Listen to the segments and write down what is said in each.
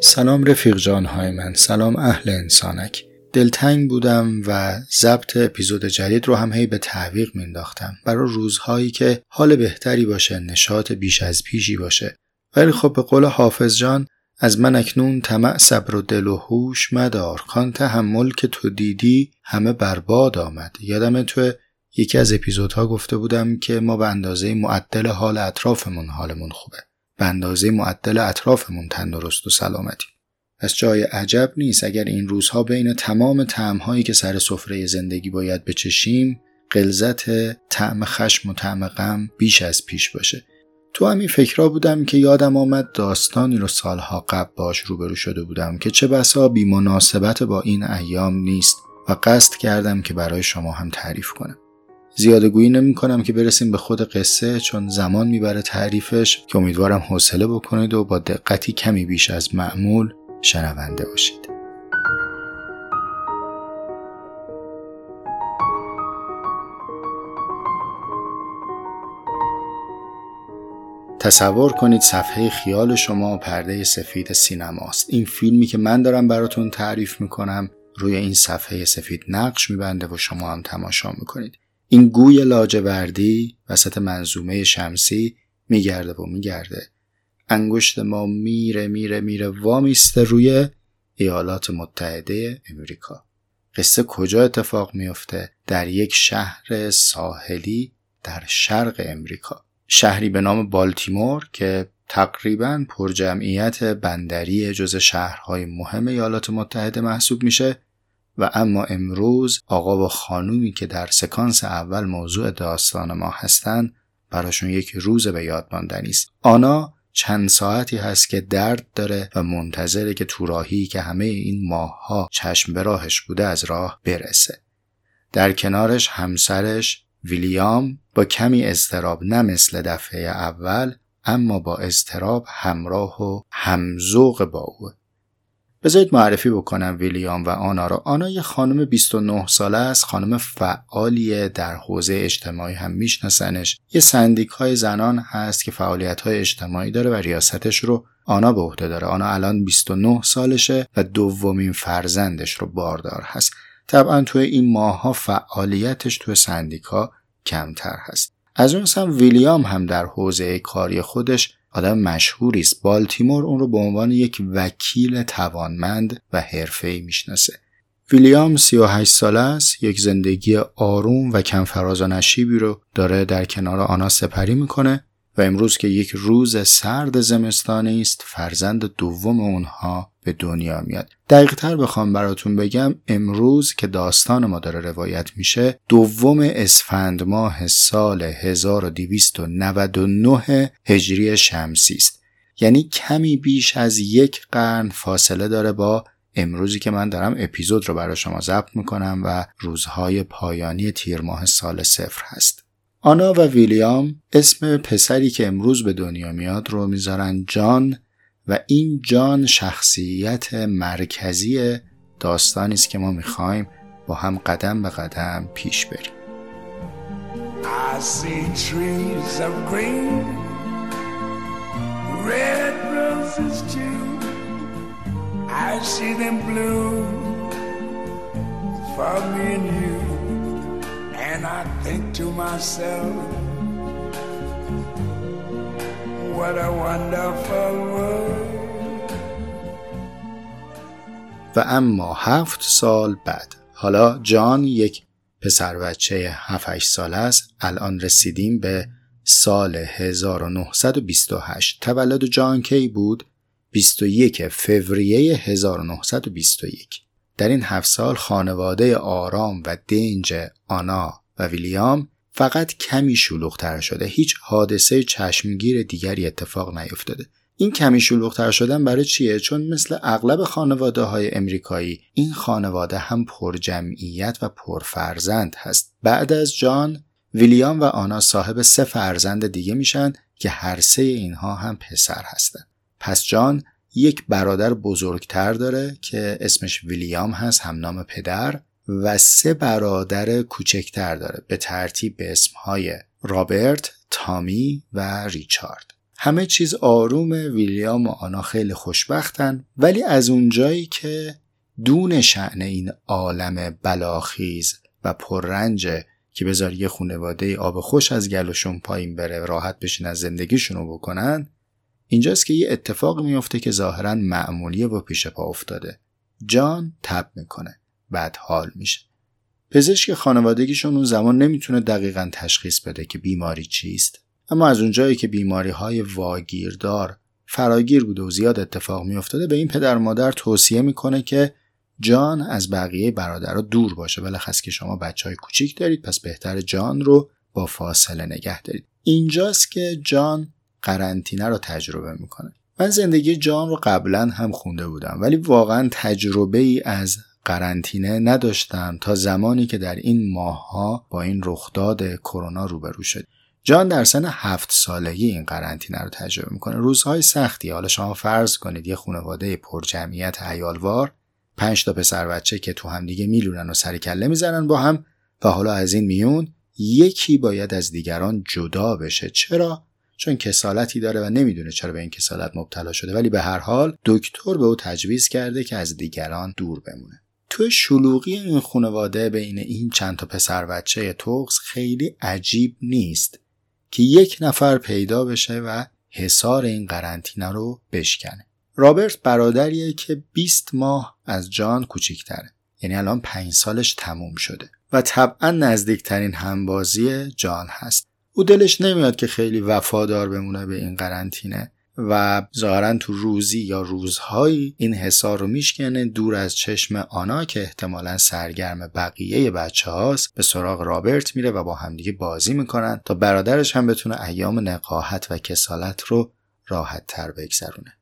سلام رفیق جان‌های من، سلام اهل انسانک. دلتنگ بودم و ضبط اپیزود جدید رو هم هی به تعویق مینداختم برای روزهایی که حال بهتری باشه، نشاط بیش از پیشی باشه. ولی خب به قول حافظ جان، از من اکنون طمع صبر و دل و هوش مدار، کان تحمل که تو دیدی همه برباد آمد. یادم تو یکی از اپیزودها گفته بودم که ما به اندازه معدل حال اطرافمون حالمون خوبه، به اندازه معدل اطرافمون تندرست و سلامتی. از جای عجب نیست اگر این روزها بین تمام طعم‌هایی که سر سفره زندگی باید بچشیم، غلظت طعم خشم و طعم غم بیش از پیش باشه. تو همین فکرها بودم که یادم آمد داستانی رو سالها قبل باش روبرو شده بودم که چه بسا بی مناسبت با این ایام نیست و قصد کردم که برای شما هم تعریف کنم. زیاده گویی نمی کنم که برسیم به خود قصه، چون زمان میبره تعریفش، که امیدوارم حوصله بکنید و با دقتی کمی بیش از معمول شنونده باشید. تصور کنید صفحه خیال شما پرده سفید سینماست. این فیلمی که من دارم براتون تعریف میکنم روی این صفحه سفید نقش میبنده و شما هم تماشا میکنید. این گوی لاجوردی وسط منظومه شمسی میگرده و میگرده. انگشت ما میره وامیسته روی ایالات متحده آمریکا. قصه کجا اتفاق میفته؟ در یک شهر ساحلی در شرق آمریکا، شهری به نام بالتیمور که تقریباً پرجمعیت بندری جز شهرهای مهم ایالات متحده محسوب میشه. و اما امروز آقا و خانومی که در سکانس اول موضوع داستان ما هستن براشون یک روز به یاد ماندنی است. آنا چند ساعتی هست که درد داره و منتظره که تو راهی که همه این ماه‌ها چشم به راهش بوده از راه برسه. در کنارش همسرش ویلیام با کمی اضطراب، نه مثل دفعه اول اما با اضطراب همراه و همذوق با او. بذارید معرفی بکنم ویلیام و آنا را. آنا یه خانم 29 ساله است، خانم فعالیه، در حوزه اجتماعی هم میشناسنش. یه سندیکای زنان هست که فعالیت‌های اجتماعی داره و ریاستش رو آنا به عهده داره. آنا الان 29 سالشه و دومین فرزندش رو باردار هست. طبعا توی این ماه‌ها فعالیتش توی سندیکا کمتر هست. از اون سم ویلیام هم در حوزه کاری خودش آدم مشهوری است. بالتیمور اون رو به عنوان یک وکیل توانمند و حرفه‌ای میشناسه. ویلیام 38 ساله است، یک زندگی آروم و کم فراز و نشیبی رو داره در کنار آنا سپری میکنه و امروز که یک روز سرد زمستانی است، فرزند دوم اونها به دنیا میاد. دقیق‌تر بخوام براتون بگم، امروز که داستان ما داره روایت میشه، دوم اسفند ماه سال 1299 هجری شمسی است. یعنی کمی بیش از یک قرن فاصله داره با امروزی که من دارم اپیزود رو برای شما ضبط میکنم و روزهای پایانی تیر ماه سال 0 هست. آنا و ویلیام اسم پسری که امروز به دنیا میاد رو میذارن جان و این جان شخصیت مرکزی داستانی است که ما میخوایم با هم قدم به قدم پیش بریم. I see trees of green, red roses too. I see them bloom for me and you. And I think to myself, what a wonderful world. و اما 7 سال بعد، حالا جان یک پسر بچه 7-8 ساله است. الان رسیدیم به سال 1928. تولد جان کی بود؟ 21 فوریه 1921. در این 7 سال خانواده آرام و دنج آنا و ویلیام فقط کمی شلوغ‌تر شده. هیچ حادثه چشمگیر دیگری اتفاق نیفتاده. این کمی شلوغ‌تر شدن برای چیه؟ چون مثل اغلب خانواده‌های آمریکایی این خانواده هم پرجمعیت و پرفرزند هست. بعد از جان، ویلیام و آنا صاحب 3 فرزند دیگه میشن که هر 3 اینها هم پسر هستن. پس جان یک برادر بزرگتر داره که اسمش ویلیام هست، همنام پدر، و 3 برادر کوچکتر داره به ترتیب به اسمهای رابرت، تامی و ریچارد. همه چیز آرومه، ویلیام و آنا خیلی خوشبختن، ولی از اونجایی که دون شأن این عالم بلاخیز و پررنج که بذار یه خانواده آب خوش از گلوشون پایین بره، راحت بشین از زندگیشونو بکنن، اینجاست که یه اتفاق میفته که ظاهراً معمولیه و پیش پا افتاده. جان تب میکنه، بد حال میشه. پزشک خانوادگیشون اون زمان نمیتونه دقیقاً تشخیص بده که بیماری چیست، اما از اونجایی که بیماری‌های واگیردار فراگیر بوده و زیاد اتفاق میافتاده، به این پدر مادر توصیه میکنه که جان از بقیه برادرها دور باشه، بلخص که شما بچهای کوچیک دارید، پس بهتر جان رو با فاصله نگه دارید. اینجاست که جان قرنطینه رو تجربه میکنه. من زندگی جان رو قبلا هم خونده بودم، ولی واقعا تجربه ای از قرنطینه نداشتم تا زمانی که در این ماه‌ها با این رخداد کرونا روبرو شد. جان در سن 7 سالگی این قرنطینه رو تجربه میکنه. روزهای سختی. حالا شما فرض کنید یه خانواده پرجمعیت عیالوار، 5 تا پسر بچه که تو هم دیگه میلونن و سر کله میزنن با هم، و حالا از این میون یکی باید از دیگران جدا بشه. چرا؟ چون کسالتی داره و نمیدونه چرا به این کسالت مبتلا شده، ولی به هر حال دکتر به او تجویز کرده که از دیگران دور بمونه. تو شلوغی این خانواده بین این چند تا پسر بچه توکس خیلی عجیب نیست که یک نفر پیدا بشه و حصار این قرنطینه رو بشکنه. رابرت برادریه که 20 ماه از جان کوچیک‌تره، یعنی الان 5 سالش تموم شده و طبعا نزدیکترین همبازی جان هست. او دلش نمیاد که خیلی وفادار بمونه به این قرنطینه و ظاهرا تو روزی یا روزهایی این حصار رو میشکنه، دور از چشم آنا که احتمالاً سرگرم بقیه بچه‌هاست به سراغ رابرت میره و با همدیگه بازی میکنن تا برادرش هم بتونه ایام نقاهت و کسالت رو راحت تر بگذرونه.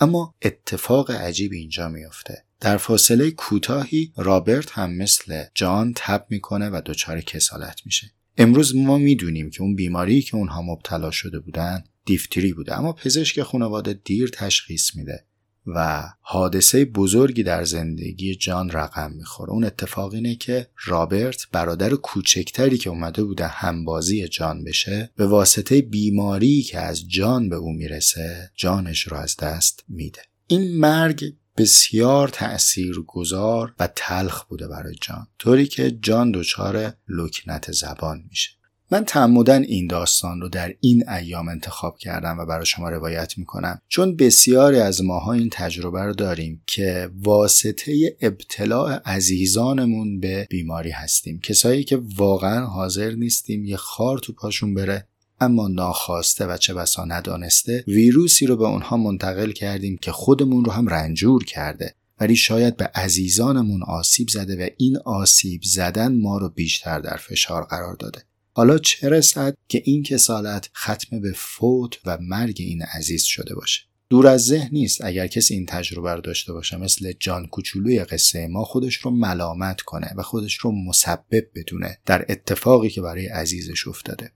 اما اتفاق عجیب اینجا میفته. در فاصله کوتاهی رابرت هم مثل جان تب میکنه و دچار کسالت میشه. امروز ما میدونیم که اون بیماری که اونها مبتلا شده بودن دیفتری بوده، اما پزشک خانواده دیر تشخیص میده و حادثه بزرگی در زندگی جان رقم میخوره. اون اتفاق اینه که رابرت برادر کوچکتری که اومده بوده همبازی جان بشه، به واسطه بیماری که از جان به او میرسه جانش رو از دست میده. این مرگ بسیار تأثیرگذار و تلخ بوده برای جان، طوری که جان دچار لکنت زبان میشه. من تعمدن این داستان رو در این ایام انتخاب کردم و برای شما روایت میکنم، چون بسیاری از ماها این تجربه رو داریم که واسطه ابتلاع عزیزانمون به بیماری هستیم. کسایی که واقعا حاضر نیستیم یه خار تو پاشون بره، اما ناخواسته و چه بسا ندانسته ویروسی رو به اونها منتقل کردیم که خودمون رو هم رنجور کرده، ولی شاید به عزیزانمون آسیب زده و این آسیب زدن ما رو بیشتر در فشار قرار داده. حالا چه رسد که این کسالت ختم به فوت و مرگ این عزیز شده باشه. دور از ذهن نیست اگر کسی این تجربه رو داشته باشه مثل جان کوچولوی قصه ما خودش رو ملامت کنه و خودش رو مسبب بدونه در اتفاقی که برای عزیزش افتاده،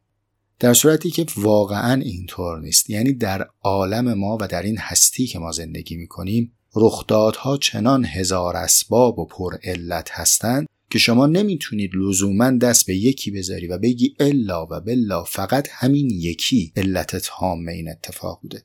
در صورتی که واقعاً اینطور نیست. یعنی در عالم ما و در این هستی که ما زندگی می‌کنیم رخدادها چنان هزار اسباب و پر علت هستند که شما نمیتونید لزوماً دست به یکی بذاری و بگی الا و بلا فقط همین یکی علت تام این اتفاق بوده.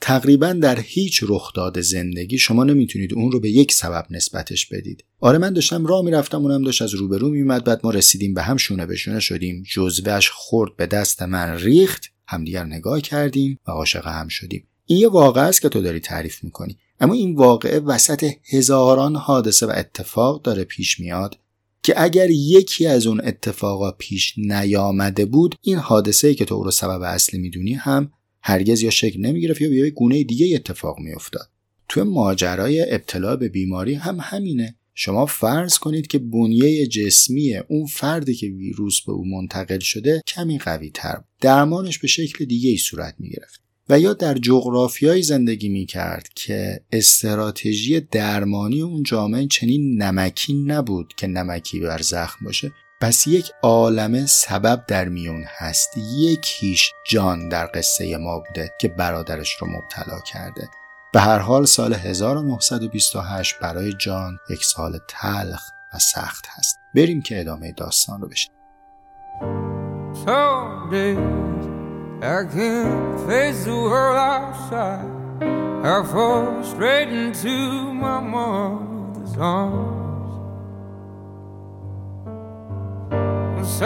تقریباً در هیچ رخداد زندگی شما نمیتونید اون رو به یک سبب نسبتش بدید. آره من داشتم راه میرفتم، اونم داشت از روبرو میومد، بعد ما رسیدیم به هم، شونه به شونه شدیم، جزوهش خورد به دست من، ریخت، همدیگر نگاه کردیم و عاشق هم شدیم. این یه واقعه است که تو داری تعریف میکنی، اما این واقعه وسط هزاران حادثه و اتفاق داره پیش میاد که اگر یکی از اون اتفاقا پیش نیامده بود، این حادثه‌ای که تو اون رو سبب اصلی میدونی هم هرگز یا شکل نمیگرفت یا به یه گونه دیگه اتفاق میافتاد. تو ماجرای ابتلا به بیماری هم همینه. شما فرض کنید که بنیه جسمی اون فردی که ویروس به او منتقل شده کمی قوی تر بود. درمانش به شکل دیگه ای صورت می گرفت و یا در جغرافیایی زندگی می کرد که استراتژی درمانی اون جامعه چنین نمکی نبود که نمکی بر زخم باشه. پس یک عالمه سبب در میون هست. یکیش جان در قصه ما بوده که برادرش رو مبتلا کرده. به هر حال سال 1928 برای جان یک سال تلخ و سخت هست. بریم که ادامه داستان رو بشه.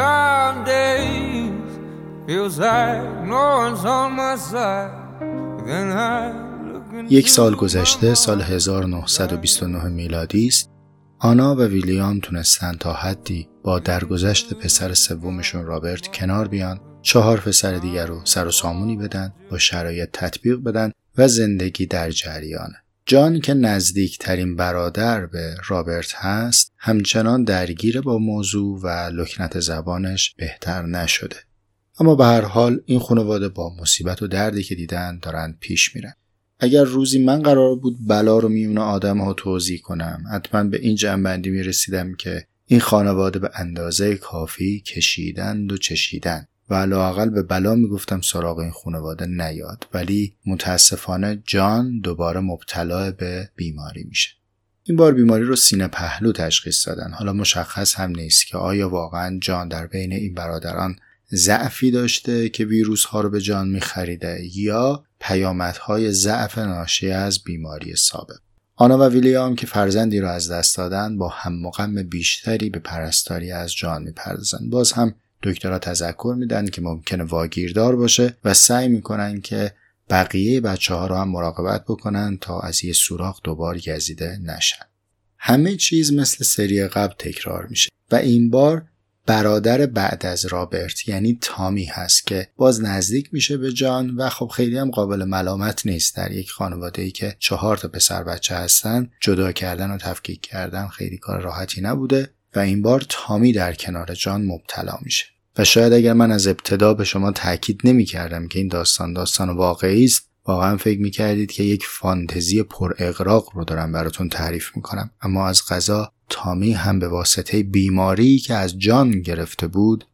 Some days feels like no one's on my side. Then یک سال گذشته، سال 1929 میلادی است. آنا و ویلیام تونستن تا حدی با درگذشت پسر سومشون رابرت کنار بیان، 4 پسر دیگر رو سر و سامونی بدن، با شرایط تطبیق بدن و زندگی در جریانه. جان که نزدیکترین برادر به رابرت هست، همچنان درگیر با موضوع و لکنت زبانش بهتر نشده. اما به هر حال این خانواده با مصیبت و دردی که دیدن دارن پیش میرن. اگر روزی من قرار بود بلا رو میونه آدم ها توضیح کنم، حتما به این جنبندی میرسیدم که این خانواده به اندازه کافی کشیدند و چشیدند و علاقل به بلا میگفتم سراغ این خانواده نیاد، ولی متاسفانه جان دوباره مبتلا به بیماری میشه. این بار بیماری رو سینه پهلو تشخیص دادن. حالا مشخص هم نیست که آیا واقعا جان در بین این برادران ضعفی داشته که ویروس ها رو به جان میخریده یا پیامدهای ضعف ناشی از بیماری سابق. آنا و ویلیام که فرزندی رو از دست دادن با هم و غم بیشتری به پرستاری از جان میپردازن. باز هم دکترها تذکر میدن که ممکنه واگیردار باشه و سعی میکنن که بقیه بچه‌ها رو هم مراقبت بکنن تا از یه سوراخ دوبار گزیده نشن. همه چیز مثل سری قبل تکرار میشه و این بار برادر بعد از رابرت یعنی تامی هست که باز نزدیک میشه به جان و خب خیلی هم قابل ملامت نیست. در یک خانواده‌ای که 4 پسر بچه هستن، جدا کردن و تفکیک کردن خیلی کار راحتی نبوده و این بار تامی در کنار جان مبتلا میشه. و شاید اگر من از ابتدا به شما تاکید نمی‌کردم که این داستان واقعی است، واقعا فکر می‌کردید که یک فانتزی پر اغراق رو دارم براتون تعریف می‌کنم. اما از قضا تامی هم به واسطه بیماری که از جان گرفته بود،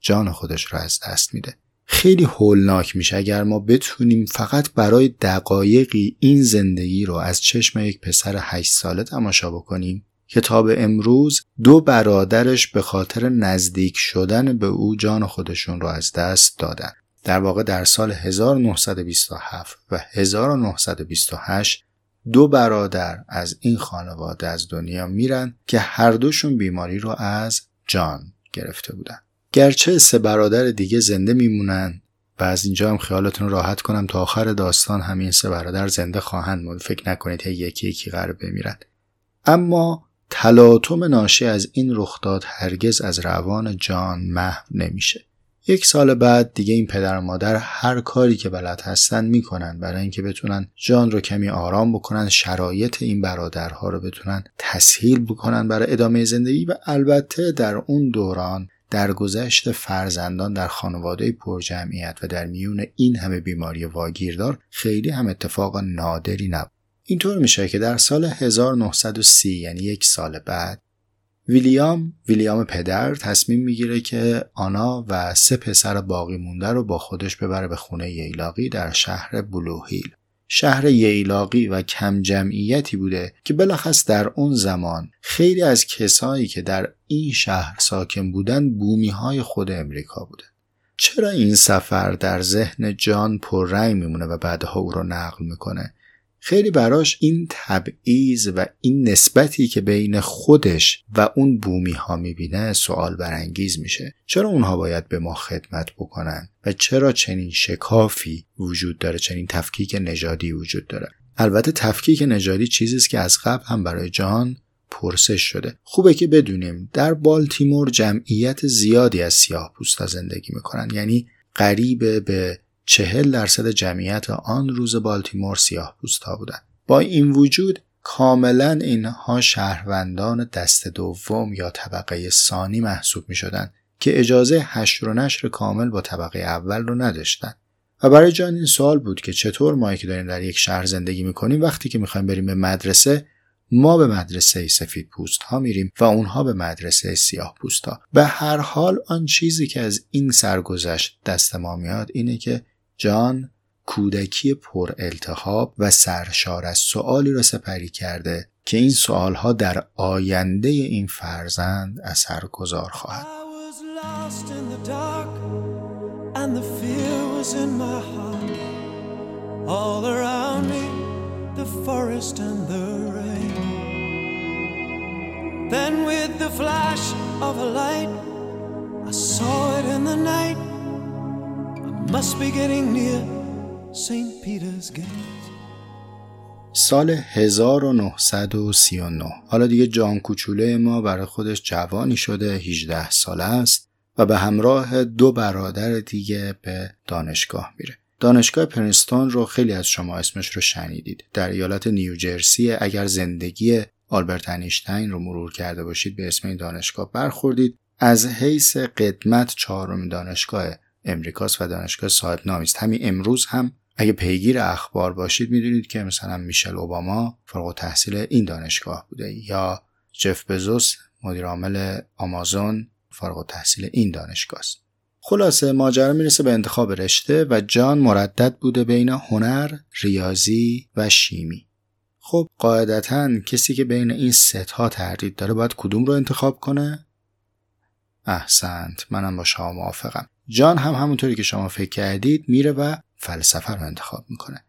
جان خودش رو از دست میده. خیلی هولناک میشه اگر ما بتونیم فقط برای دقایقی این زندگی رو از چشم یک پسر 8 ساله تماشا بکنیم. کتاب امروز 2 برادرش به خاطر نزدیک شدن به او جان خودشون رو از دست دادن. در واقع در سال 1927 و 1928 2 برادر از این خانواده از دنیا میرن که هر دوشون بیماری رو از جان گرفته بودن. گرچه 3 برادر دیگه زنده میمونن و از اینجا هم خیالتون راحت کنم تا آخر داستان همین 3 برادر زنده خواهند موند. فکر نکنید یکی قرار بمیرن. اما تلاطم ناشی از این رخداد هرگز از روان جان محو نمیشه. یک سال بعد دیگه این پدر و مادر هر کاری که بلد هستن میکنن برای اینکه بتونن جان رو کمی آرام بکنن، شرایط این برادرها رو بتونن تسهیل بکنن برای ادامه زندگی و البته در اون دوران درگذشت فرزندان در خانواده پرجمعیت و در میون این همه بیماری واگیردار خیلی هم اتفاق نادری نبود. اینطور میشه که در سال 1930 یعنی 1 سال بعد ویلیام پدر تصمیم میگیره که آنا و 3 پسر باقی مونده رو با خودش ببره به خونه ییلاقی در شهر بلوهیل. شهر ییلاقی و کم جمعیتی بوده که بلخص در اون زمان خیلی از کسایی که در این شهر ساکن بودن بومیهای خود امریکا بوده. چرا این سفر در ذهن جان پررنگ میمونه و بعدها او رو نقل میکنه؟ خیلی براش این تبعیض و این نسبتی که بین خودش و اون بومی ها میبینه سوال برانگیز میشه. چرا اونها باید به ما خدمت بکنن و چرا چنین شکافی وجود داره، چنین تفکیک نژادی وجود داره؟ البته تفکیک نژادی چیزیست که از قبل هم برای جان پرسش شده. خوبه که بدونیم در بالتیمور جمعیت زیادی از سیاه‌پوستا زندگی میکنن، یعنی قریب به 40% جمعیت آن روز بالتیمور سیاه‌پوست‌ها بودند. با این وجود کاملا اینها شهروندان دست دوم یا طبقه ثانی محسوب می شدن که اجازه حشر و نشر کامل با طبقه اول رو نداشتن. و برای جان این سوال بود که چطور ما که داریم در یک شهر زندگی میکنیم وقتی که میخوایم بریم به مدرسه، ما به مدرسه سفید پوست ها میریم و اونها به مدرسه سیاه پوست ها. به هر حال آن چیزی که از این سرگذشت دست ما میاد اینه که جان کودکی پر التهاب و سرشار از سوالی را سپری کرده که این سوال ها در آینده این فرزند اثرگذار خواهد. And the fear was in my heart. All around me, the forest and the rain. Then with the flash of a light, I saw it in the night. I must be getting near St. Peter's Gate. سال 1939. حالا دیگه جان کوچوله ما برای خودش جوانی شده، 18 ساله است. و به همراه دو برادر دیگه به دانشگاه میره. دانشگاه پرینستون رو خیلی از شما اسمش رو شنیدید. در ایالت نیوجرسی، اگر زندگی آلبرت اینشتین رو مرور کرده باشید به اسم این دانشگاه برخوردید. از حیث قدمت چهارمین دانشگاه امریکاست و دانشگاه صاحب نامی است. همین امروز هم اگه پیگیر اخبار باشید میدونید که مثلا میشل اوباما فارغ تحصیل این دانشگاه بوده یا جف بزوس مدیر عامل آمازون فارغ التحصیل این دانشگاه است. خلاصه ماجرا میرسه به انتخاب رشته و جان مردد بوده بین هنر، ریاضی و شیمی. خب قاعدتاً کسی که بین این سه تا تردید داره باید کدوم رو انتخاب کنه؟ احسنت، منم با شما موافقم. جان هم همونطوری که شما فکر کردید میره و فلسفه رو انتخاب میکنه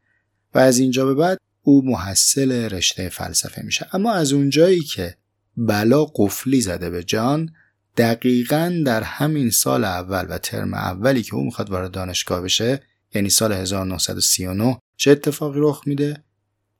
و از اینجا به بعد او محصل رشته فلسفه میشه. اما از اونجایی که بلا قفلی زده به جان، دقیقاً در همین سال اول و ترم اولی که او میخواد وارد دانشگاه بشه، یعنی سال 1939، چه اتفاقی رخ میده؟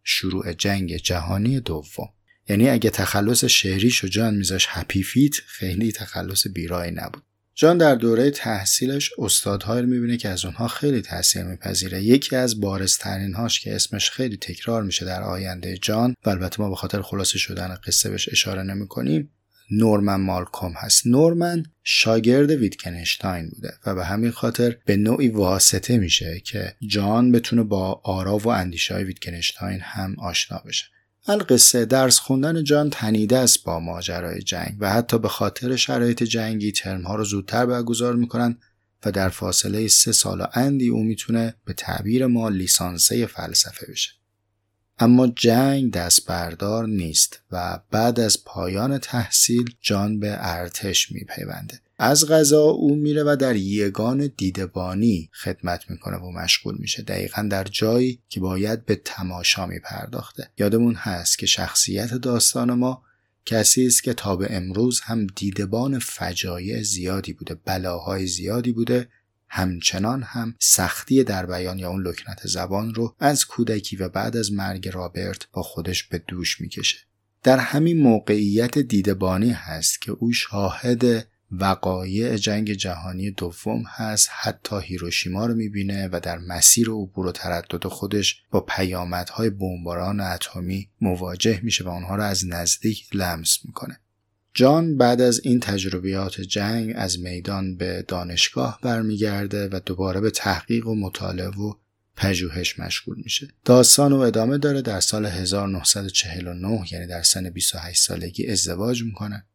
شروع جنگ جهانی دوم. یعنی اگه تخلص شهریشو جان میذاش هپی فیت، خیلی تخلص بیرایی نبود. جان در دوره تحصیلش استادهایی رو میبینه که از اونها خیلی تاثیر میپذیره. یکی از بارزترین هاش که اسمش خیلی تکرار میشه در آینده جان و البته ما به خاطر خلاصه شدن قصه بهش اشاره نمی‌کنیم، نورمن مالکام هست. نورمن شاگرد ویتگنشتاین بوده و به همین خاطر به نوعی واسطه میشه که جان بتونه با آرا و اندیشه‌های ویتگنشتاین هم آشنا بشه. القصه درس خوندن جان تنیده است با ماجرای جنگ و حتی به خاطر شرایط جنگی ترم‌ها رو زودتر برگزار میکنن و در فاصله 3 سال و اندی او میتونه به تعبیر ما لیسانسه فلسفه بشه. اما جنگ دست بردار نیست و بعد از پایان تحصیل جان به ارتش میپیونده. از قضا او میره و در یگان دیدبانی خدمت میکنه و مشغول میشه، دقیقاً در جایی که باید به تماشا میپرداخته. یادمون هست که شخصیت داستان ما کسی است که تا به امروز هم دیدبان فجایع زیادی بوده، بلاهای زیادی بوده، همچنان هم سختی در بیان یا اون لکنت زبان رو از کودکی و بعد از مرگ رابرت با خودش به دوش میکشه. در همین موقعیت دیدبانی هست که او شاهد وقایع جنگ جهانی دوم هست، حتی هیروشیما رو میبینه و در مسیر عبور و تردد خودش با پیامدهای بمباران اتمی مواجه میشه و اونها رو از نزدیک لمس میکنه. جان بعد از این تجربیات جنگ از میدان به دانشگاه برمیگرده و دوباره به تحقیق و مطالعه و پژوهش مشغول میشه. داستان و ادامه داره. در سال 1949 یعنی در سن 28 سالگی ازدواج میکنه.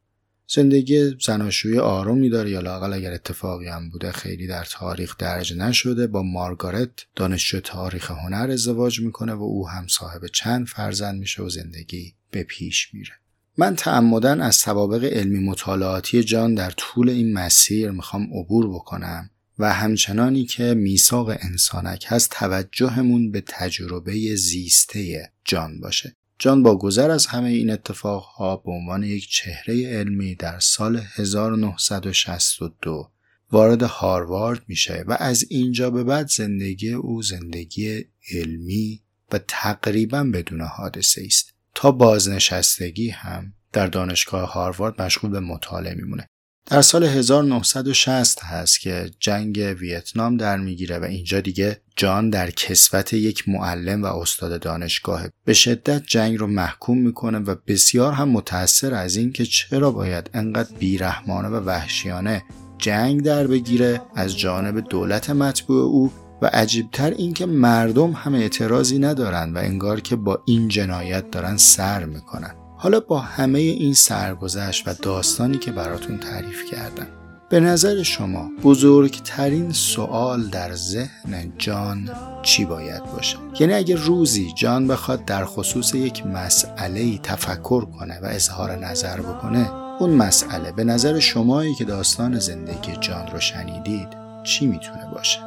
زندگی زناشویی آرومی داره، یا لااقل اگر اتفاقی هم بوده خیلی در تاریخ درج نشده. با مارگارت دانشجو تاریخ هنر ازدواج میکنه و او هم صاحب چند فرزند میشه و زندگی به پیش میره. من تعمدن از سوابق علمی مطالعاتی جان در طول این مسیر میخوام عبور بکنم و همچنانی که میثاق انسانک هست توجهمون به تجربه زیسته جان باشه. جان با گذر از همه این اتفاقها به عنوان یک چهره علمی در سال 1962 وارد هاروارد میشه و از اینجا به بعد زندگی او زندگی علمی و تقریبا بدون حادثه است. تا بازنشستگی هم در دانشگاه هاروارد مشغول به مطالعه میمونه. در سال 1960 هست که جنگ ویتنام در میگیره و اینجا دیگه جان در کسوت یک معلم و استاد دانشگاه به شدت جنگ رو محکوم میکنه و بسیار هم متأثر از این که چرا باید انقدر بیرحمانه و وحشیانه جنگ در بگیره از جانب دولت مطبوع او و عجیبتر این که مردم هم اعتراضی ندارن و انگار که با این جنایت دارن سر میکنن. حالا با همه این سرگذشت و داستانی که براتون تعریف کردم، به نظر شما بزرگترین سوال در ذهن جان چی باید باشه؟ یعنی اگه روزی جان بخواد در خصوص یک مسئله‌ای تفکر کنه و اظهار نظر بکنه، اون مسئله به نظر شمایی که داستان زندگی جان رو شنیدید چی میتونه باشه؟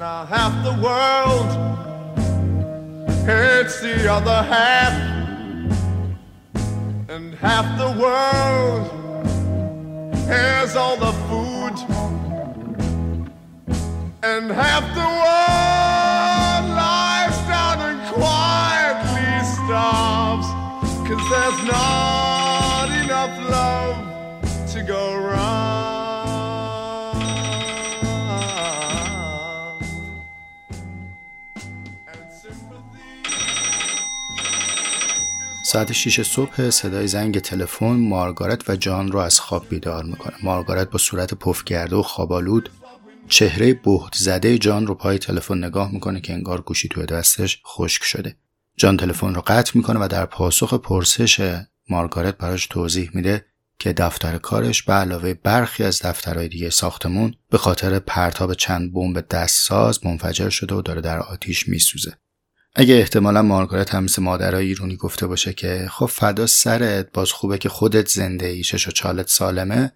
Now half the world hates the other half and half the world has all the food and half the world lies down and quietly starves cause there's not enough love to go around. ساعت 6 صبح صدای زنگ تلفن مارگارت و جان رو از خواب بیدار میکنه. مارگارت با صورت پف‌گرده و خواب‌آلود چهره بهت زده جان رو پای تلفن نگاه میکنه که انگار گوشی توی دستش خشک شده. جان تلفن رو قطع میکنه و در پاسخ پرسش مارگارت براش توضیح میده که دفتر کارش به علاوه برخی از دفترهای دیگه ساختمون به خاطر پرتاب چند بمب دستساز منفجر شده و داره در آتیش میسوزه. اگه احتمالا مارگارت هم مثل مادرای ایرونی گفته باشه که خب فدا سرت، باز خوبه که خودت زنده ای، شش و چالت سالمه،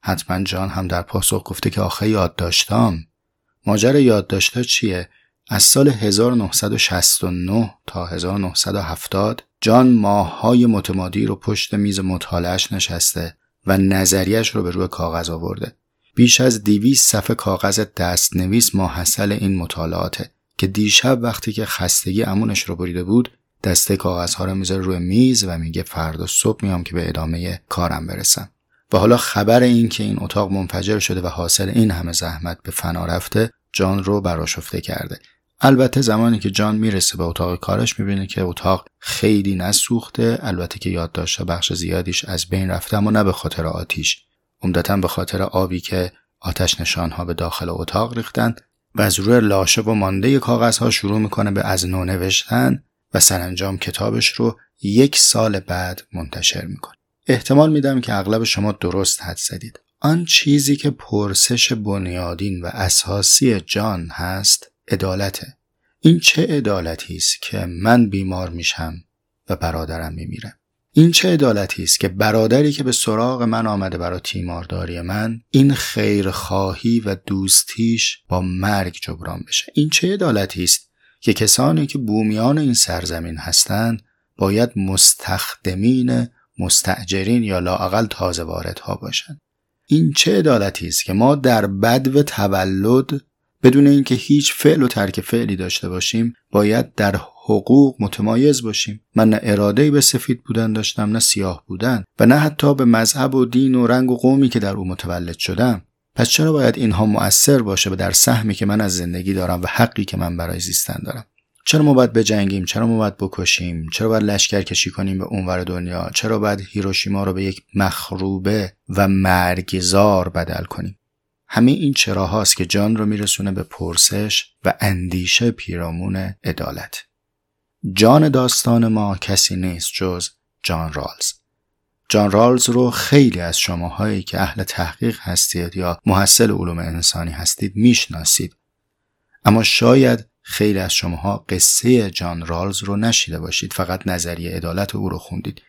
حتما جان هم در پاسخ گفته که آخه یادداشتام. ماجرا یادداشت‌ها چیه؟ از سال 1969 تا 1970 جان ماه‌های متمادی رو پشت میز مطالعه‌اش نشسته و نظریه‌اش رو به روی کاغذ آورده. بیش از 200 صفحه کاغذ دستنویس ماحصل این مطالعاته که دیشب وقتی که خستگی امونش رو بریده بود دسته کاغذها رو میذاره روی میز و میگه فردا صبح میام که به ادامه کارم برسم. و حالا خبر این که این اتاق منفجر شده و حاصل این همه زحمت به فنا رفته جان رو برآشفته کرده. البته زمانی که جان میرسه به اتاق کارش میبینه که اتاق خیلی نسوخته، البته که یادداشت‌ها بخش زیادیش از بین رفته اما نه به خاطر آتیش، عمدتاً به خاطر آبی که آتش نشان‌ها به داخل اتاق ریختند. و از روی لاشه و مانده کاغذها شروع میکنه به از نو نوشتن و سرانجام کتابش رو 1 سال بعد منتشر میکنه. احتمال میدم که اغلب شما درست حدس زدید. آن چیزی که پرسش بنیادین و اساسی جان هست عدالته. این چه عدالتی است که من بیمار میشم و برادرم میمیره؟ این چه عدالتی است که برادری که به سراغ من آمده برای تیمارداری من این خیرخواهی و دوستیش با مرگ جبران بشه؟ این چه عدالتی است که کسانی که بومیان این سرزمین هستند باید مستخدمین، مستأجرین یا لااقل تازه واردها باشند؟ این چه عدالتی است که ما در بدو تولد بدون اینکه هیچ فعل و ترک فعلی داشته باشیم باید در حقوق متمایز باشیم؟ من نه اراده‌ای به سفید بودن داشتم، نه سیاه بودن و نه حتی به مذهب و دین و رنگ و قومی که در او متولد شدم. پس چرا باید اینها مؤثر باشه به در سهمی که من از زندگی دارم و حقی که من برای زیستن دارم؟ چرا ما باید بجنگیم؟ چرا ما باید بکشیم؟ چرا باید لشکر کشی کنیم به اونور دنیا؟ چرا باید هیروشیما رو به یک مخروبه و مرگزار بدل کنیم؟ همه این چراهاست که جان رو میرسونه به پرسش و اندیشه پیرامون عدالت. جان داستان ما کسی نیست جز جان رالز. جان رالز رو خیلی از شماهایی که اهل تحقیق هستید یا محصل علوم انسانی هستید میشناسید. اما شاید خیلی از شماها قصه جان رالز رو نشیده باشید، فقط نظریه عدالت او رو خوندید.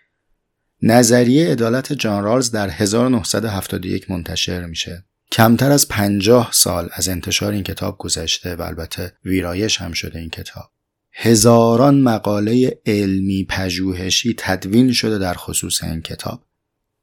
نظریه عدالت جان رالز در 1971 منتشر میشه. کمتر از 50 سال از انتشار این کتاب گذشته و البته ویرایش هم شده این کتاب. هزاران مقاله علمی پژوهشی تدوین شده در خصوص این کتاب.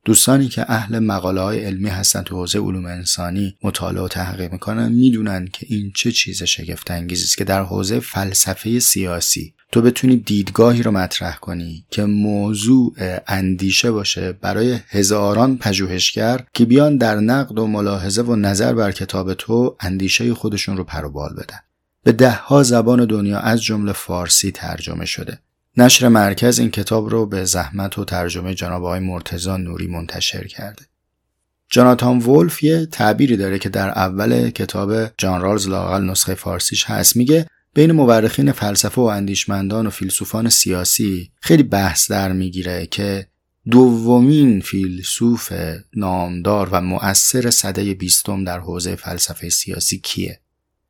دوستانی که اهل مقاله‌های علمی هستند تو حوزه علوم انسانی مطالعه و تحقیق می‌کنن می‌دونن که این چه چیز شگفت‌انگیزی است که در حوزه فلسفه سیاسی تو بتونی دیدگاهی رو مطرح کنی که موضوع اندیشه باشه برای هزاران پژوهشگر که بیان در نقد و ملاحظه و نظر بر کتاب تو اندیشه خودشون رو پر و بال بدن. به ده‌ها زبان دنیا از جمله فارسی ترجمه شده. نشر مرکز این کتاب رو به زحمت و ترجمه جناب آقای مرتضی نوری منتشر کرده. جاناتان وولف یه تعبیری داره که در اول کتاب جان رالز لااقل نسخه فارسیش هست، میگه بین مورخین فلسفه و اندیشمندان و فیلسوفان سیاسی خیلی بحث در میگیره که دومین فیلسوف نامدار و مؤثر سده 20 در حوزه فلسفه سیاسی کیه،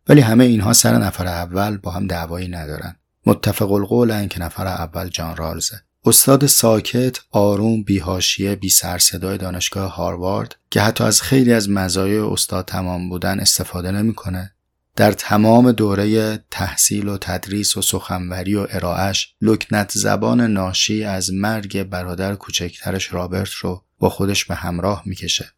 ولی همه اینها سر نفر اول با هم دعوایی ندارن. متفق القولن که نفر اول جان رالزه، استاد ساکت، آروم، بی‌حاشیه، بی‌سرصدای دانشگاه هاروارد که حتی از خیلی از مزایای استاد تمام بودن استفاده نمی‌کنه. در تمام دوره تحصیل و تدریس و سخنوری و ارائه‌اش لکنت زبان ناشی از مرگ برادر کوچکترش رابرت رو با خودش به همراه می‌کشه.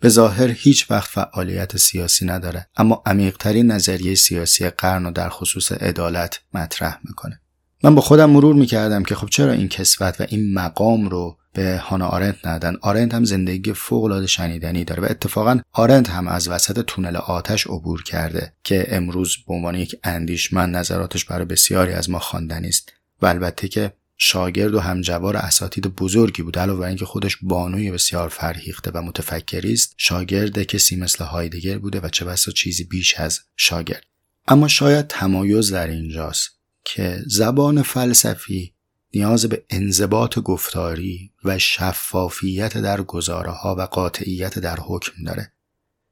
به ظاهر هیچ وقت فعالیت سیاسی نداره، اما عمیق‌ترین نظریه سیاسی قرن رو در خصوص عدالت مطرح می‌کنه. من با خودم مرور میکردم که خب چرا این کسوت و این مقام رو به هانا آرنت ندادن. آرنت هم زندگی فوق‌العاده شنیدنی داره و اتفاقا آرنت هم از وسط تونل آتش عبور کرده که امروز به عنوان یک اندیشمند نظراتش برای بسیاری از ما خواندنی است و البته که شاگرد و همجوار اساتید بزرگی بود. علاوه بر اینکه خودش بانوی بسیار فرهیخته و متفکری است، شاگرد کسی مثل هایدگر بوده و چه بسا چیزی بیش از شاگرد. اما شاید تمایز در اینجاست که زبان فلسفی نیاز به انضباط گفتاری و شفافیت در گزاره‌ها و قاطعیت در حکم داره.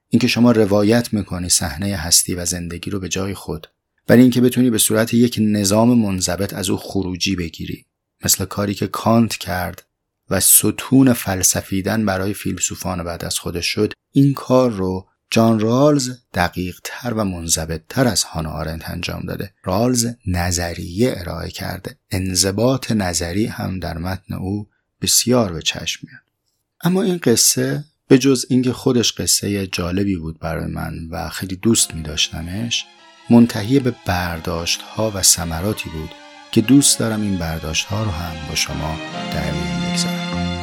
اینکه شما روایت میکنی صحنه هستی و زندگی رو به جای خود، ولی اینکه بتونی به صورت یک نظام منضبط از او خروجی بگیری، مثل کاری که کانت کرد و ستون فلسفیدن برای فیلسوفان بعد از خودش شد، این کار رو جان رالز دقیق‌تر و منضبط‌تر از هانا آرنت انجام داده. رالز نظریه ارائه کرده. انضباط نظری هم در متن او بسیار به چشم میاد. اما این قصه به جز اینکه خودش قصه جالبی بود برای من و خیلی دوست می‌داشتمش، منتهی به برداشت‌ها و ثمراتی بود که دوست دارم این برداشت‌ها رو هم با شما در میون بگذارم.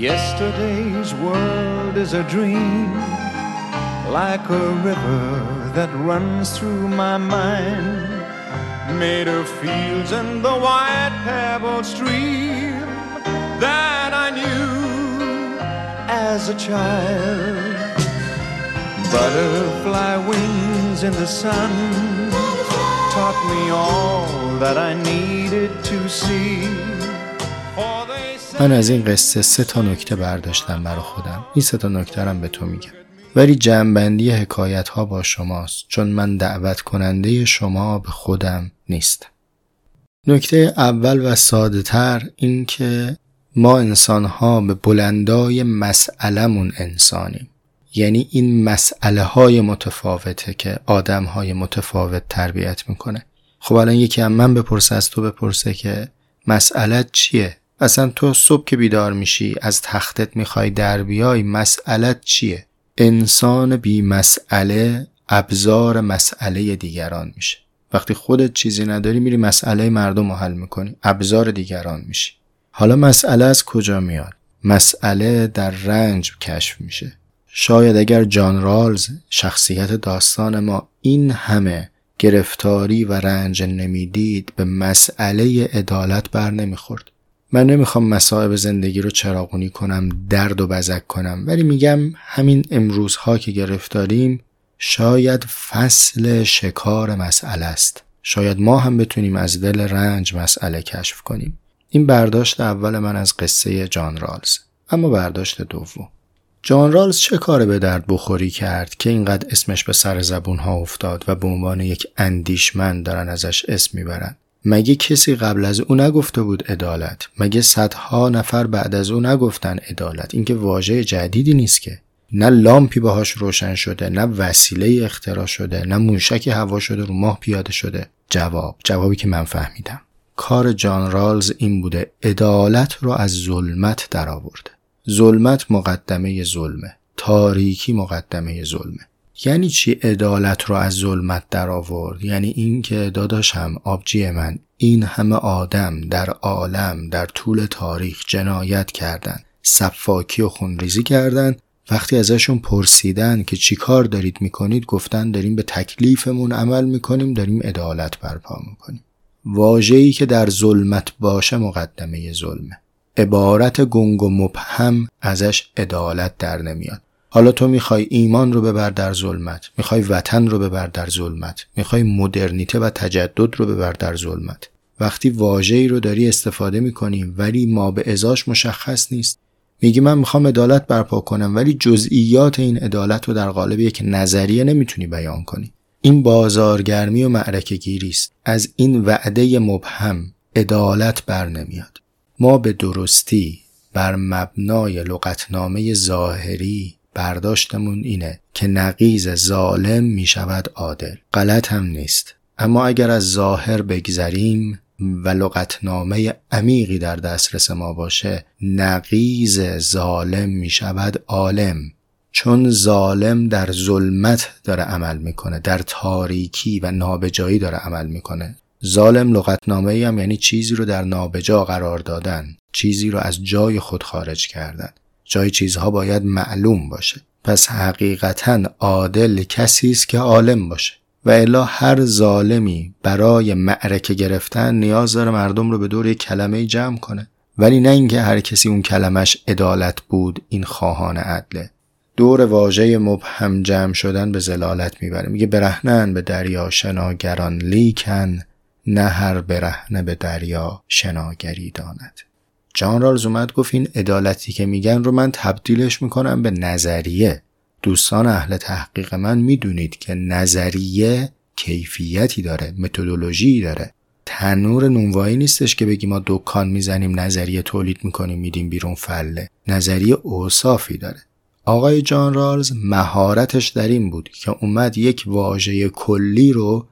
Yesterday's world is a dream. Like a river that runs through my mind, made of fields and the white pebble stream that I knew as a child. Butterfly wings in the sun taught me all that I needed to see. من از این قصه 3 نکته برداشتم برای خودم. این 3 نکته هم به تو میگم، ولی جمع‌بندی حکایت‌ها با شماست، چون من دعوت کننده شما به خودم نیستم. نکته اول و ساده‌تر این که ما انسان‌ها به بلندای مسئله‌مون انسانیم. یعنی این مسئله‌های متفاوته که آدم‌های متفاوت تربیت می‌کنه. خب الان یکی هم من بپرسه، از تو بپرسه که مسئله‌ت چیه؟ اصلا تو صبح که بیدار میشی از تختت می‌خوای در بیای، مسئله‌ت چیه؟ انسان بی مسئله ابزار مسئله دیگران میشه. وقتی خودت چیزی نداری میری مسئله مردم رو حل میکنی، ابزار دیگران میشی. حالا مسئله از کجا میاد؟ مسئله در رنج کشف میشه. شاید اگر جان رالز، شخصیت داستان ما، این همه گرفتاری و رنج نمیدید، به مسئله عدالت بر نمیخورد. من نمیخوام مصائب زندگی رو چراغونی کنم، درد و بزک کنم، ولی میگم همین امروزها که گرفتاریم شاید فصل شکار مسئله است. شاید ما هم بتونیم از دل رنج مسئله کشف کنیم. این برداشت اول من از قصه جان رالز. اما برداشت دوم، جان رالز چه کار به درد بخوری کرد که اینقدر اسمش به سر زبونها افتاد و به عنوان یک اندیشمند دارن ازش اسم میبرن؟ مگه کسی قبل از او نگفته بود عدالت؟ مگه صدها نفر بعد از او نگفتن عدالت؟ این که واژه جدیدی نیست که. نه لامپی باهاش روشن شده، نه وسیله اختراع شده، نه موشک هوا شده رو ماه پیاده شده. جوابی که من فهمیدم، کار جان رالز این بوده عدالت رو از ظلمت در آورده. ظلمت مقدمه ظلمه، تاریکی مقدمه ظلمه. یعنی چی عدالت رو از ظلمت در آورد؟ یعنی این که داداشم، آبجی من، این همه آدم در عالم در طول تاریخ جنایت کردن، سفاکی و خونریزی کردن، وقتی ازشون پرسیدن که چی کار دارید میکنید گفتن داریم به تکلیفمون عمل میکنیم، داریم عدالت برپا میکنیم. واژه‌ای که در ظلمت باشه مقدمه ظلمه. عبارت گنگ و مبهم ازش عدالت در نمیاد. حالا تو میخوای ایمان رو ببر در ظلمت، میخوای وطن رو ببر در ظلمت، میخوای مدرنیته و تجدد رو ببر در ظلمت. وقتی واژه‌ای رو داری استفاده میکنیم ولی ما به ازاش مشخص نیست، میگی من میخوام عدالت برپا کنم ولی جزئیات این عدالت رو در قالب یک نظریه نمیتونی بیان کنی. این بازارگرمی و معرکه گیری است. از این وعده مبهم عدالت بر نمیاد. ما به درستی بر مبنای لغتنامه ظاهری برداشتمون اینه که نقیض ظالم میشود عادل. غلط هم نیست، اما اگر از ظاهر بگذریم و لغتنامه عمیقی در دسترس ما باشه، نقیض ظالم میشود عالم، چون ظالم در ظلمت داره عمل میکنه، در تاریکی و نابجایی داره عمل میکنه. ظالم لغتنامه‌ای هم یعنی چیزی رو در نابجا قرار دادن، چیزی رو از جای خود خارج کردن. جای چیزها باید معلوم باشه. پس حقیقتاً عادل کسی است که عالم باشه، و الا هر ظالمی برای معرکه گرفتن نیاز داره مردم رو به دور یک کلمه جمع کنه، ولی نه اینکه هر کسی اون کلمش عدالت بود. این خواهان عدله. دور واژه مبهم جمع شدن به ضلالت میبره. میگه برهنن به دریا شناگران لیکن نه هر برهنه به دریا شناگری داند. جان رالز اومد گفت این عدالتی که میگن رو من تبدیلش میکنم به نظریه. دوستان اهل تحقیق من میدونید که نظریه کیفیتی داره، متدولوژی داره. تنور نونوایی نیستش که بگی ما دکان میزنیم نظریه تولید میکنیم میدیم بیرون فله. نظریه اوصافی داره. آقای جان رالز مهارتش در این بود که اومد یک واژه کلی رو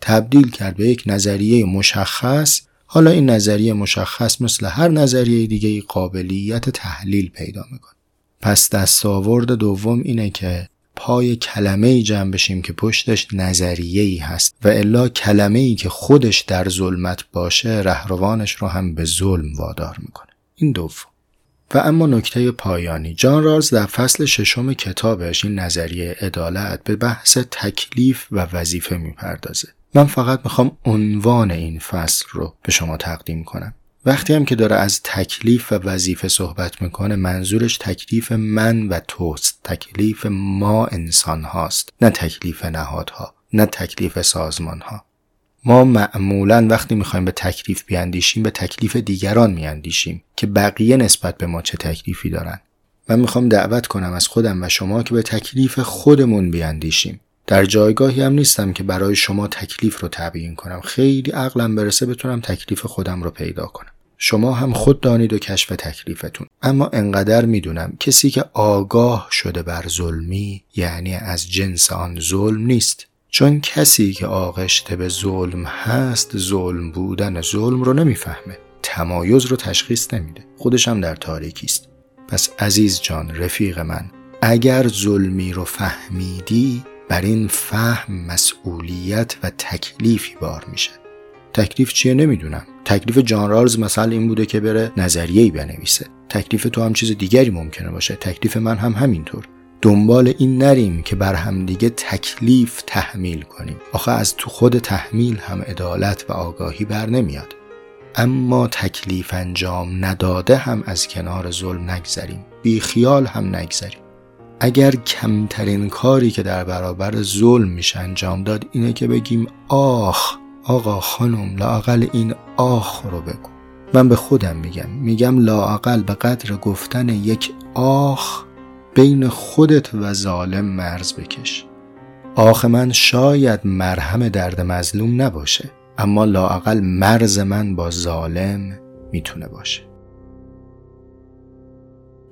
تبدیل کرد به یک نظریه مشخص. حالا این نظریه مشخص مثل هر نظریه دیگه قابلیت تحلیل پیدا میکنه. پس دستاورد دوم اینه که پای کلمه‌ای جمع بشیم که پشتش نظریه‌ای هست، و الا کلمه‌ای که خودش در ظلمت باشه رهروانش رو هم به ظلم وادار میکنه. این دوم. و اما نکته پایانی، جان رالز در فصل ششم کتابش این نظریه عدالت به بحث تکلیف و وظیفه میپردازه. من فقط میخوام عنوان این فصل رو به شما تقدیم کنم. وقتی هم که داره از تکلیف و وظیفه صحبت میکنه، منظورش تکلیف من و توست، تکلیف ما انسان هاست، نه تکلیف نهادها، نه تکلیف سازمان ها. ما معمولاً وقتی میخوایم به تکلیف بیاندیشیم به تکلیف دیگران میاندیشیم که بقیه نسبت به ما چه تکلیفی دارن. من میخوام دعوت کنم از خودم و شما که به تکلیف خودمون بیاندیشیم. در جایگاهی هم نیستم که برای شما تکلیف رو تعیین کنم. خیلی عقلم برسه بتونم تکلیف خودم رو پیدا کنم. شما هم خود دانید و کشف تکلیفتون. اما انقدر میدونم کسی که آگاه شده بر ظلمی یعنی از جنس آن ظلم نیست. چون کسی که آغشته به ظلم هست ظلم بودن ظلم رو نمیفهمه، تمایز رو تشخیص نمیده، خودش هم در تاریکی است. پس عزیز جان، رفیق من، اگر ظلمی رو فهمیدی بر این فهم مسئولیت و تکلیفی بار میشه. تکلیف چیه نمیدونم. تکلیف جان رالز مثلا این بوده که بره نظریه‌ای بنویسه، تکلیف تو هم چیز دیگری ممکنه باشه، تکلیف من هم همینطور. دنبال این نریم که بر همدیگه تکلیف تحمیل کنیم. آخه از تو خود تحمیل هم عدالت و آگاهی بر نمیاد. اما تکلیف انجام نداده هم از کنار ظلم نگذریم، بی خیال هم نگذریم. اگر کمترین کاری که در برابر ظلم میشه انجام داد اینه که بگیم آخ، آقا خانم، لااقل این آخ رو بگو. من به خودم میگم لااقل به قدر گفتن یک آخ بین خودت و ظالم مرز بکش. آخ من شاید مرهم درد مظلوم نباشه، اما لااقل مرز من با ظالم میتونه باشه.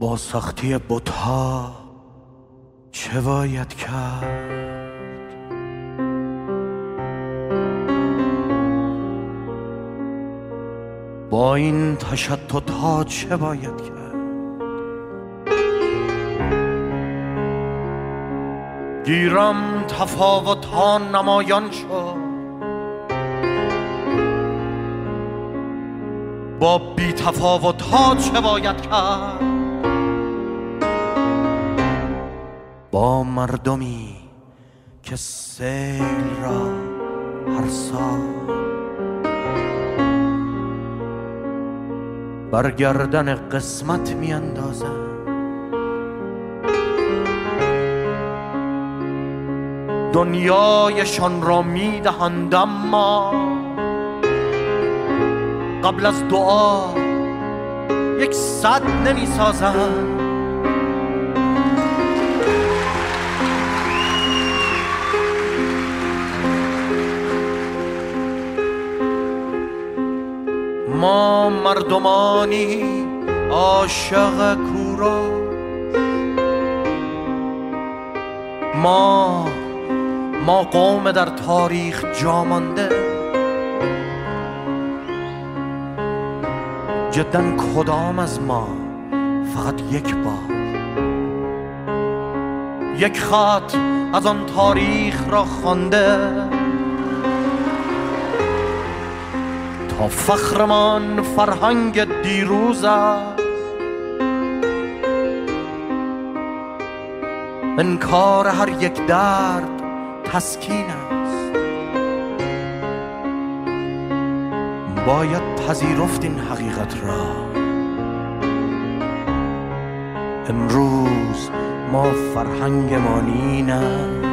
با ساختی بت‌ها چه باید کرد؟ با این تشتت‌ها چه باید کرد؟ گیرم تفاوت ها نمایان شد، با بی تفاوت ها چه باید کرد؟ با مردمی که سیل را هر سال برگردن قسمت می اندازم، دنیایشان را می دهند، اما قبل از دعا یک صد نمی سازم. ما مردمانی عاشق کوروش، ما قوم در تاریخ جامانده، جداً کدام از ما فقط یک بار یک خط از آن تاریخ را خوانده؟ تا فخرمان فرهنگ دیروز است، انکار هر یک درد تسکین است. باید پذیرفت این حقیقت را، امروز ما فرهنگ مانین است.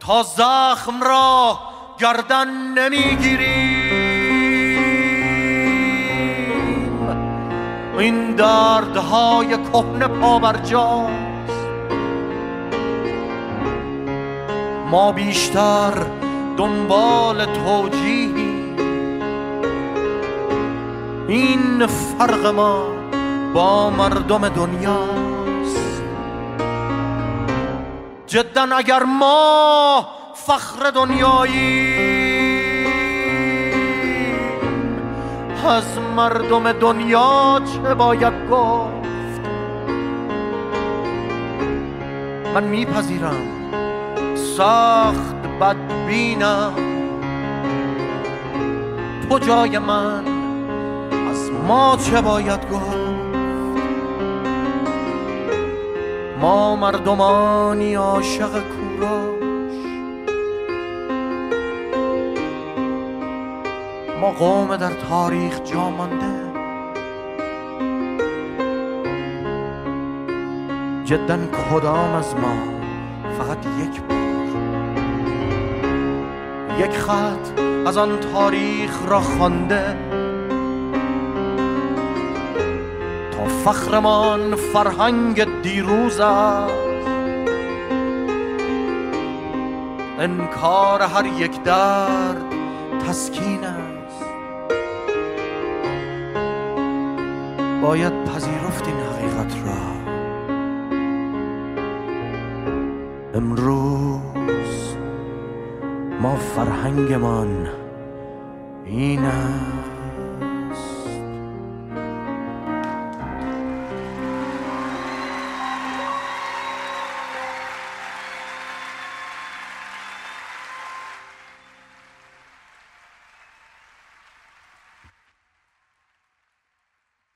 تا زخم را گردن نمیگیریم، این دردهای کهنه پابرجاست. ما بیشتر دنبال توجیهی، این فرق ما با مردم دنیا. جداً اگر ما فخر دنیاییم، از مردم دنیا چه باید گفت؟ من میپذیرم سخت بدبینم، تو جای من از ما چه باید گفت؟ ما مردمانی عاشق کوروش، ما قوم در تاریخ جا مانده، جداً کدام از ما فقط یک بار یک خط از آن تاریخ را خوانده؟ فخرمان فرهنگ دیروز است، انکار هر یک درد تسکین است. باید پذیرفت این حقیقت را، امروز ما فرهنگمان این است.